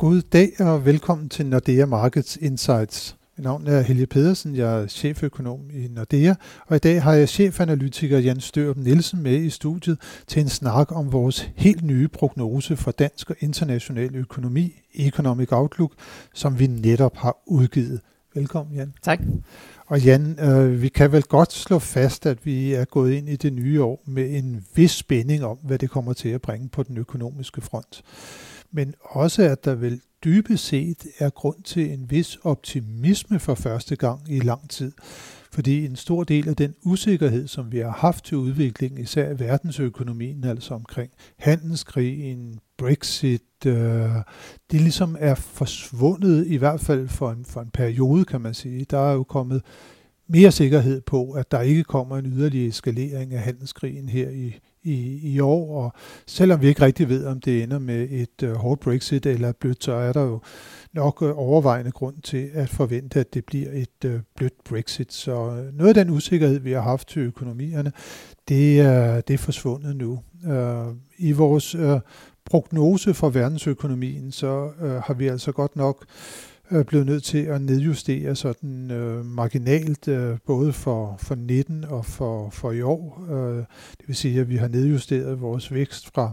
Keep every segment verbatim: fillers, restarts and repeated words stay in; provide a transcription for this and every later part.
God dag og velkommen til Nordia Markets Insights. Mit navn er Helge Pedersen, jeg er cheføkonom i Nordea, og i dag har jeg chefanalytiker Jan Størbø Nielsen med i studiet til en snak om vores helt nye prognose for dansk og international økonomi, Economic Outlook, som vi netop har udgivet. Velkommen, Jan. Tak. Og Jan, øh, vi kan vel godt slå fast, at vi er gået ind i det nye år med en vis spænding om, hvad det kommer til at bringe på den økonomiske front. Men også, at der vel dybest set er grund til en vis optimisme for første gang i lang tid. Fordi en stor del af den usikkerhed, som vi har haft til udviklingen, især i verdensøkonomien, altså omkring handelskrigen, Brexit, øh, det ligesom er forsvundet, i hvert fald for en, for en periode, kan man sige. Der er jo kommet mere sikkerhed på, at der ikke kommer en yderligere eskalering af handelskrigen her i I, i år, og selvom vi ikke rigtig ved, om det ender med et øh, hårdt Brexit eller blødt, så er der jo nok øh, overvejende grund til at forvente, at det bliver et øh, blødt Brexit. Så øh, noget af den usikkerhed, vi har haft til økonomierne, det, øh, det er forsvundet nu. Øh, I vores øh, prognose for verdensøkonomien, så øh, har vi altså godt nok øh, blevet nødt til at nedjustere sådan øh, marginalt, øh, både for, for nitten og for, for i år. Øh, det vil sige, at vi har nedjusteret vores vækst fra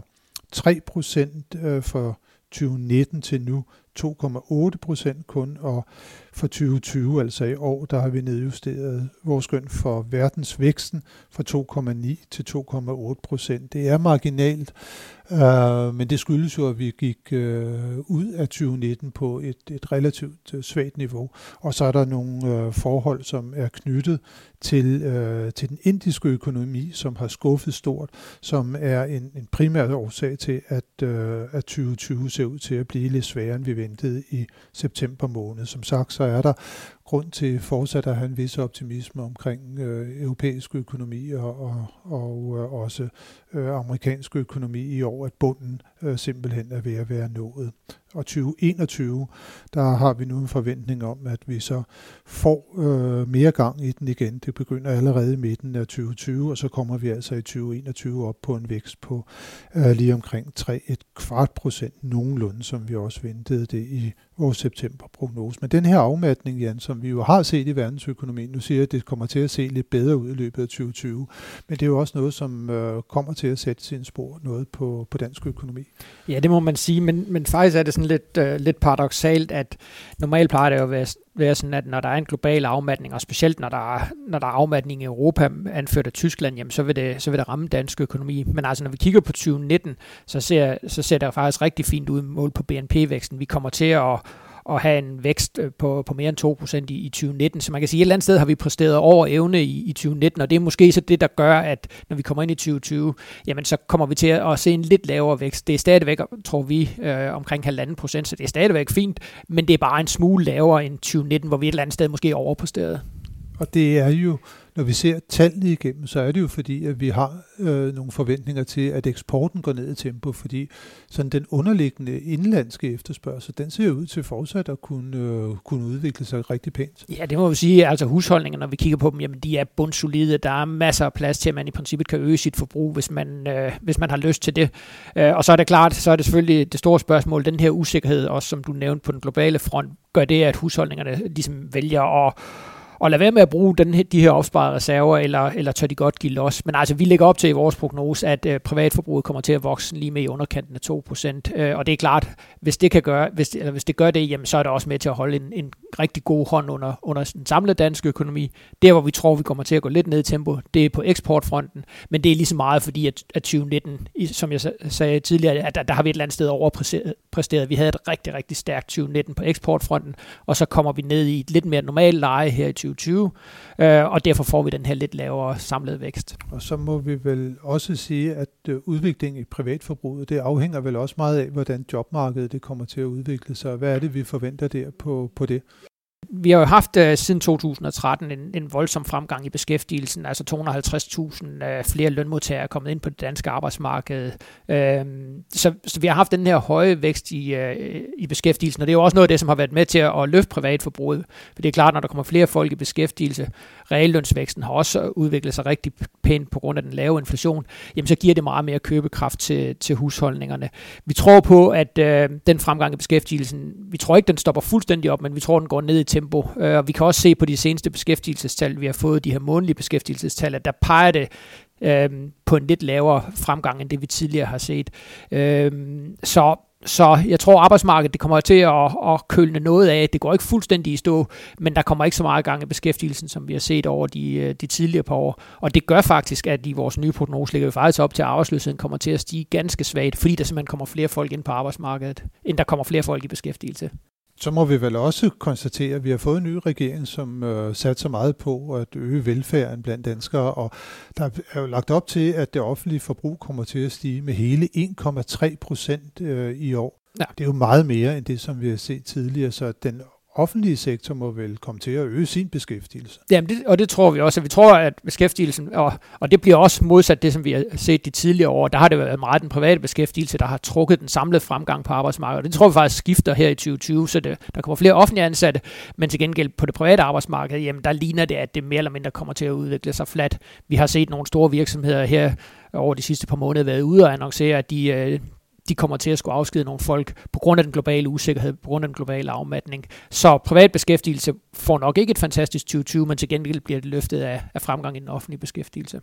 tre procent øh, for tyve nitten til nu to komma otte procent kun, og for tyve tyve, altså i år, der har vi nedjusteret vores skøn for verdensvæksten fra to komma ni til to komma otte procent. Det er marginalt, øh, men det skyldes jo, at vi gik øh, ud af tyve nitten på et, et relativt øh, svagt niveau, og så er der nogle øh, forhold, som er knyttet til, øh, til den indiske økonomi, som har skuffet stort, som er en, en primær årsag til, at, øh, at tyve tyve ser ud til at blive lidt sværere, end vi venter i september måned. Som sagt, så er der grund til fortsat at have en vis optimisme omkring øh, europæisk økonomi og, og, og øh, også øh, amerikansk økonomi i år, at bunden øh, simpelthen er ved at være nået. Og tyve enogtyve, der har vi nu en forventning om, at vi så får øh, mere gang i den igen. Det begynder allerede i midten af tyve tyve, og så kommer vi altså i tyve enogtyve op på en vækst på øh, lige omkring tre komma fem procent, nogenlunde, som vi også ventede det i vores septemberprognose. Men den her afmatning, Jan, som vi jo har set i verdensøkonomien, nu siger jeg, at det kommer til at se lidt bedre ud i løbet af tyve tyve, men det er jo også noget, som øh, kommer til at sætte sin spor noget på, på dansk økonomi. Ja, det må man sige, men, men faktisk er det sådan lidt, øh, lidt paradoksalt, at normalt plejer det jo at være, være sådan, at når der er en global afmatning, og specielt når der er, når der er afmatning i Europa, anført af Tyskland, jamen så vil det, så vil det ramme dansk økonomi. Men altså, når vi kigger på tyve nitten, så ser, så ser det jo faktisk rigtig fint ud mål på B N P-væksten. Vi kommer til at og have en vækst på, på mere end to procent i, i tyve nitten. Så man kan sige, at et eller andet sted har vi præsteret over evne i, i tyve nitten, og det er måske så det, der gør, at når vi kommer ind i tyve tyve, jamen så kommer vi til at, at se en lidt lavere vækst. Det er stadigvæk, tror vi, øh, omkring halvanden procent, så det er stadigvæk fint, men det er bare en smule lavere end tyve nitten, hvor vi et eller andet sted måske er overpræsteret. Og det er jo, når vi ser tallene igennem, så er det jo fordi, at vi har øh, nogle forventninger til, at eksporten går ned i tempo, fordi sådan den underliggende indenlandske efterspørgsel, den ser ud til fortsat at kunne, øh, kunne udvikle sig rigtig pænt. Ja, det må vi sige. Altså husholdninger, når vi kigger på dem, jamen de er bundsolide. Der er masser af plads til, at man i princippet kan øge sit forbrug, hvis man, øh, hvis man har lyst til det. Øh, og så er det klart, så er det selvfølgelig det store spørgsmål, den her usikkerhed, også som du nævnte på den globale front, gør det, at husholdningerne ligesom vælger at og lad være med at bruge den her, de her opsparede reserver, eller, eller tør de godt give los. Men altså, vi lægger op til i vores prognose, at øh, privatforbruget kommer til at vokse lige med i underkanten af to procent. Øh, og det er klart, hvis det, kan gøre, hvis, eller hvis det gør det, jamen, så er det også med til at holde en, en rigtig god hånd under, under den samlede danske økonomi. Der, hvor vi tror, vi kommer til at gå lidt ned i tempo, det er på eksportfronten. Men det er lige så meget, fordi at, at tyve nitten, som jeg sagde tidligere, at der, der har vi et eller andet sted overpræsteret. Vi havde et rigtig, rigtig stærkt tyve nitten på eksportfronten, og så kommer vi ned i et lidt mere normalt leje her i tyve tyve, og derfor får vi den her lidt lavere samlede vækst. Og så må vi vel også sige, at udviklingen i privatforbruget, det afhænger vel også meget af, hvordan jobmarkedet det kommer til at udvikle sig. Hvad er det, vi forventer der på, på det? Vi har jo haft uh, siden to tusind og tretten en, en voldsom fremgang i beskæftigelsen, altså to hundrede og halvtreds tusind uh, flere lønmodtagere er kommet ind på det danske arbejdsmarked. Uh, så, så vi har haft den her høje vækst i, uh, i beskæftigelsen, og det er jo også noget af det, som har været med til at, at løfte privatforbruget. For det er klart, når der kommer flere folk i beskæftigelse, reallønsvæksten har også udviklet sig rigtig pænt på grund af den lave inflation, jamen så giver det meget mere købekraft til, til husholdningerne. Vi tror på, at uh, den fremgang i beskæftigelsen, vi tror ikke, den stopper fuldstændig op, men vi tror, den går ned i tempo. Og vi kan også se på de seneste beskæftigelsestal, vi har fået, de her månedlige beskæftigelsestal, at der peger det øh, på en lidt lavere fremgang, end det vi tidligere har set. Øh, så, så jeg tror, arbejdsmarkedet det kommer til at, at kølne noget af. Det går ikke fuldstændig i stå, men der kommer ikke så meget gang i beskæftigelsen, som vi har set over de, de tidligere par år. Og det gør faktisk, at i vores nye prognose ligger vi faktisk op til, at arbejdsløsheden kommer til at stige ganske svagt, fordi der simpelthen kommer flere folk ind på arbejdsmarkedet, end der kommer flere folk i beskæftigelse. Så må vi vel også konstatere, at vi har fået en ny regering, som øh, satte så meget på at øge velfærden blandt danskere, og der er jo lagt op til, at det offentlige forbrug kommer til at stige med hele en komma tre procent øh, i år. Ja. Det er jo meget mere end det, som vi har set tidligere, så den offentlige sektor må vel komme til at øge sin beskæftigelse. Jamen, det, og det tror vi også. Vi tror, at beskæftigelsen, og, og det bliver også modsat det, som vi har set de tidligere år, der har det været meget den private beskæftigelse, der har trukket den samlede fremgang på arbejdsmarkedet. Det tror vi faktisk skifter her i tyve tyve, så det, der kommer flere offentlige ansatte, men til gengæld på det private arbejdsmarked, jamen der ligner det, at det mere eller mindre kommer til at udvikle sig fladt. Vi har set nogle store virksomheder her over de sidste par måneder været ude og annoncere, at de... Øh, de kommer til at skulle afskede nogle folk på grund af den globale usikkerhed, på grund af den globale afmatning. Så privat beskæftigelse får nok ikke et fantastisk tyve tyve, men til gengæld bliver det løftet af, af fremgang i den offentlige beskæftigelse.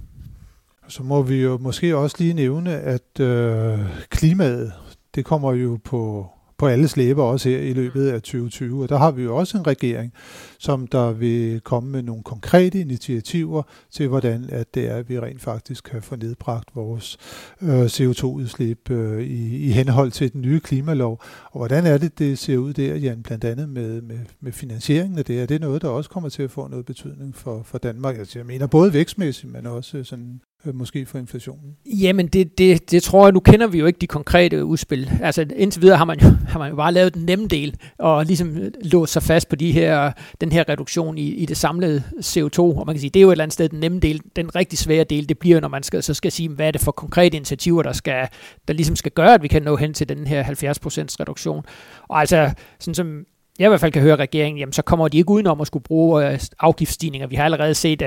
Så må vi jo måske også lige nævne, at øh, klimaet, det kommer jo på, på alles læber også her i løbet af tyve tyve, og der har vi jo også en regering, som der vil komme med nogle konkrete initiativer til, hvordan at det er, at vi rent faktisk kan få nedbragt vores øh, C O to udslip øh, i, i henhold til den nye klimalov. Og hvordan er det, det ser ud der, Jan, blandt andet med, med, med finansieringen af det? Er det noget, der også kommer til at få noget betydning for, for Danmark? Altså, jeg mener både vækstmæssigt, men også sådan... måske for inflationen? Jamen, det, det, det tror jeg, nu kender vi jo ikke de konkrete udspil. Altså, indtil videre har man jo, har man jo bare lavet den nemme del, og ligesom låst sig fast på de her, den her reduktion i, i det samlede C O to, og man kan sige, det er jo et eller andet sted den nemme del, den rigtig svære del, det bliver, når man skal, så skal sige, hvad er det for konkrete initiativer, der, skal, der ligesom skal gøre, at vi kan nå hen til den her halvfjerds procent reduktion. Og altså, sådan som jeg i hvert fald kan høre regeringen, jamen så kommer de ikke udenom at skulle bruge afgiftsstigninger. Vi har allerede set,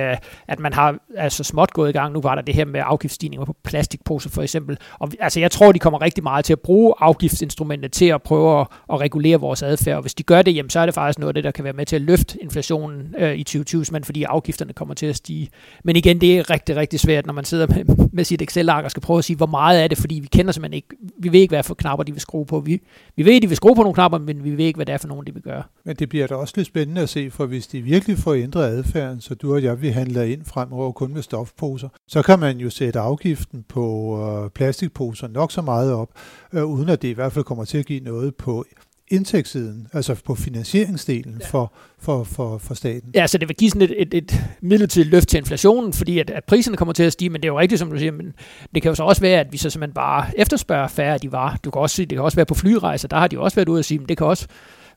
at man har altså småt gået i gang. Nu var der det her med afgiftsstigninger på plastikposer for eksempel. Og altså jeg tror, de kommer rigtig meget til at bruge afgiftsinstrumentet til at prøve at regulere vores adfærd. Og hvis de gør det, jamen så er det faktisk noget af det, der kan være med til at løfte inflationen i tyve tyve, men fordi afgifterne kommer til at stige. Men igen, det er rigtig, rigtig svært, når man sidder med, med sit Excel-ark og skal prøve at sige, hvor meget er det, fordi vi kender simpelthen ikke, vi ved ikke, hvad for knapper de vil skrue på. Vi, vi ved, de vil skrue på nogle knapper, men vi ved ikke, hvad det er for nogle, de gøre. Men det bliver da også lidt spændende at se, for hvis de virkelig får ændret adfærden, så du og jeg vil handle ind fremover kun med stofposer, så kan man jo sætte afgiften på øh, plastikposer nok så meget op, øh, uden at det i hvert fald kommer til at give noget på indtægtssiden, altså på finansieringsdelen ja. for, for, for, for staten. Ja, så det vil give sådan et, et, et midlertidigt løft til inflationen, fordi at, at priserne kommer til at stige, men det er jo rigtigt, som du siger, men det kan jo så også være, at vi så simpelthen bare efterspørger færre af de varer. Du kan også sige, det kan også være på flyrejser, der har de også været ude at sige, men det kan også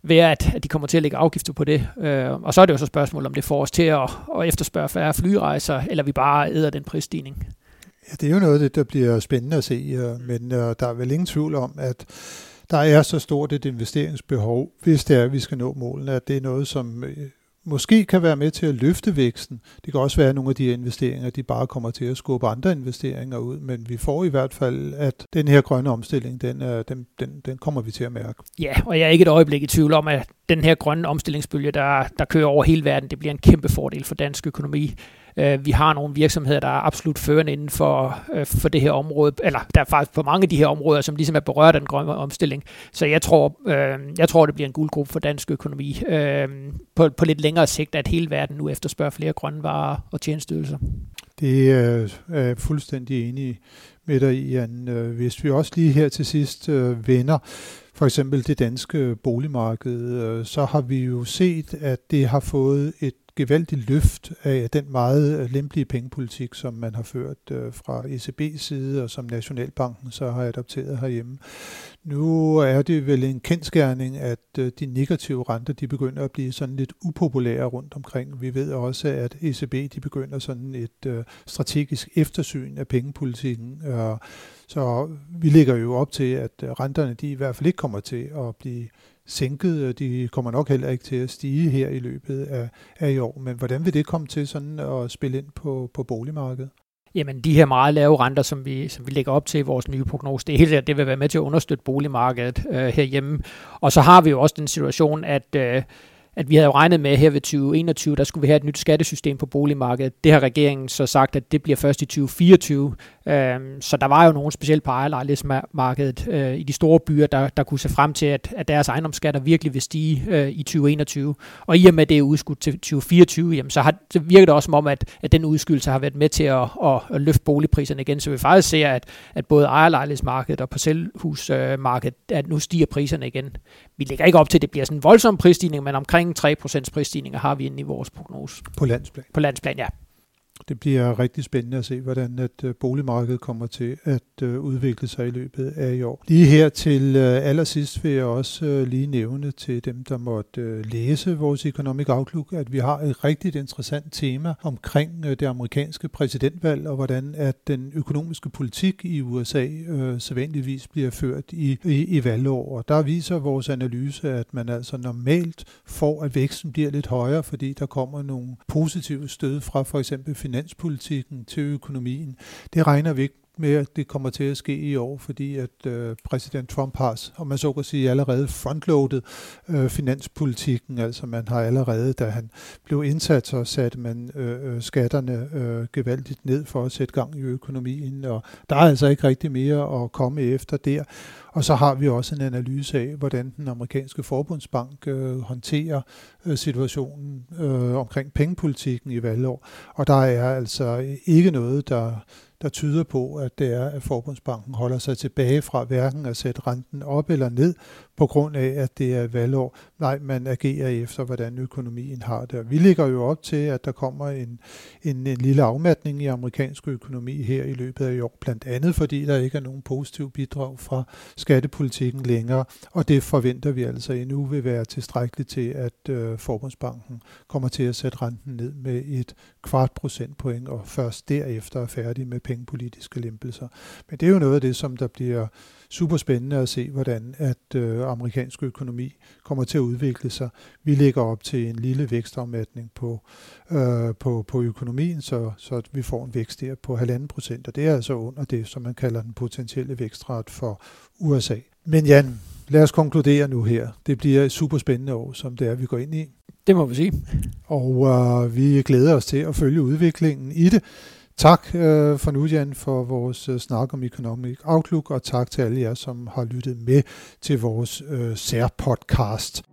være, at de kommer til at lægge afgifter på det. Og så er det jo så spørgsmålet, om det får os til at, at efterspørge færre flyrejser, eller vi bare æder den prisstigning. Ja, det er jo noget, der bliver spændende at se, men der er vel ingen tvivl om, at der er så stort et investeringsbehov, hvis det er, at vi skal nå målene, at det er noget, som måske kan være med til at løfte væksten. Det kan også være, at nogle af de investeringer, de bare kommer til at skubbe andre investeringer ud, men vi får i hvert fald, at den her grønne omstilling, den, den, den, den kommer vi til at mærke. Ja, og jeg er ikke et øjeblik i tvivl om, at den her grønne omstillingsbølge, der, der kører over hele verden, det bliver en kæmpe fordel for dansk økonomi. Vi har nogle virksomheder, der er absolut førende inden for, for det her område, eller der er faktisk på mange af de her områder, som ligesom er berørt af den grønne omstilling. Så jeg tror, øh, jeg tror det bliver en guldgruppe for dansk økonomi øh, på, på lidt længere sigt, at hele verden nu efterspørger flere grønne varer og tjenestydelser. Det er jeg fuldstændig enig med dig i, Jan. Hvis vi også lige her til sidst øh, vender for eksempel det danske boligmarked, øh, så har vi jo set, at det har fået et gevaldigt løft af den meget lempelige pengepolitik, som man har ført fra E C B's side, og som Nationalbanken så har adopteret herhjemme. Nu er det vel en kendsgerning, at de negative renter, de begynder at blive sådan lidt upopulære rundt omkring. Vi ved også, at E C B, de begynder sådan et strategisk eftersyn af pengepolitikken, og så vi ligger jo op til, at renterne, de i hvert fald ikke kommer til at blive sænket. De kommer nok heller ikke til at stige her i løbet af, af i år. Men hvordan vil det komme til sådan at spille ind på, på boligmarkedet? Jamen, de her meget lave renter, som vi, som vi lægger op til i vores nye prognose, det er helt, det vil være med til at understøtte boligmarkedet øh, herhjemme. Og så har vi jo også den situation, at øh, at vi havde jo regnet med her ved tyve enogtyve, der skulle vi have et nyt skattesystem på boligmarkedet. Det har regeringen så sagt, at det bliver først i tyve fireogtyve. Så der var jo nogen specielt på ejerlejlighedsmarkedet i de store byer, der, der kunne se frem til, at, at deres ejendomsskatter virkelig vil stige i tyve enogtyve. Og i og med det er udskudt til tyve fireogtyve, jamen, så, har, så virker det også som om, at, at den udskydelse har været med til at, at, at løfte boligpriserne igen. Så vi faktisk ser, at, at både ejerlejlighedsmarkedet og parcelhusmarkedet, at nu stiger priserne igen. Vi lægger ikke op til, at det bliver sådan en voldsom prisstigning, men omkring tre procent prisstigninger har vi inde i vores prognose. På landsplan? På landsplan, ja. Det bliver rigtig spændende at se, hvordan at boligmarkedet kommer til at udvikle sig i løbet af i år. Lige her til allersidst vil jeg også lige nævne til dem, der måtte læse vores Economic Outlook, at vi har et rigtig interessant tema omkring det amerikanske præsidentvalg, og hvordan at den økonomiske politik i U S A sædvanligvis bliver ført i, i, i valgår. Og der viser vores analyse, at man altså normalt får, at væksten bliver lidt højere, fordi der kommer nogle positive stød fra for eksempel finanspolitikken til økonomien. Det regner vi ikke med, at det kommer til at ske i år, fordi at øh, præsident Trump har, og man så kan sige, allerede frontloadet øh, finanspolitikken. Altså man har allerede, da han blev indsat, så satte man øh, skatterne øh, gevaldigt ned for at sætte gang i økonomien, og der er altså ikke rigtig mere at komme efter der. Og så har vi også en analyse af, hvordan den amerikanske forbundsbank øh, håndterer øh, situationen øh, omkring pengepolitikken i valgår, og der er altså ikke noget, der der tyder på, at det er, at Forbundsbanken holder sig tilbage fra hverken at sætte renten op eller ned, på grund af, at det er valgår. Nej, man agerer efter, hvordan økonomien har det. Vi ligger jo op til, at der kommer en, en, en lille afmatning i amerikansk økonomi her i løbet af i år, blandt andet fordi der ikke er nogen positiv bidrag fra skattepolitikken længere, og det forventer vi altså endnu vil være tilstrækkeligt til, at øh, Forbundsbanken kommer til at sætte renten ned med et kvart procentpoint, og først derefter er færdig med pengepolitiske lempelser. Men det er jo noget af det, som der bliver super spændende at se, hvordan at øh, amerikansk økonomi kommer til at udvikle sig. Vi lægger op til en lille vækstafmatning på, øh, på, på økonomien, så, så vi får en vækst der på halvanden procent, og det er altså under det, som man kalder den potentielle vækstret for U S A. Men Jan, lad os konkludere nu her. Det bliver et super spændende år, som det er, vi går ind i. Det må vi sige. Og øh, vi glæder os til at følge udviklingen i det. Tak øh, for nu, Jan, for vores øh, snak om Economic Outlook, og tak til alle jer, som har lyttet med til vores øh, særpodcast.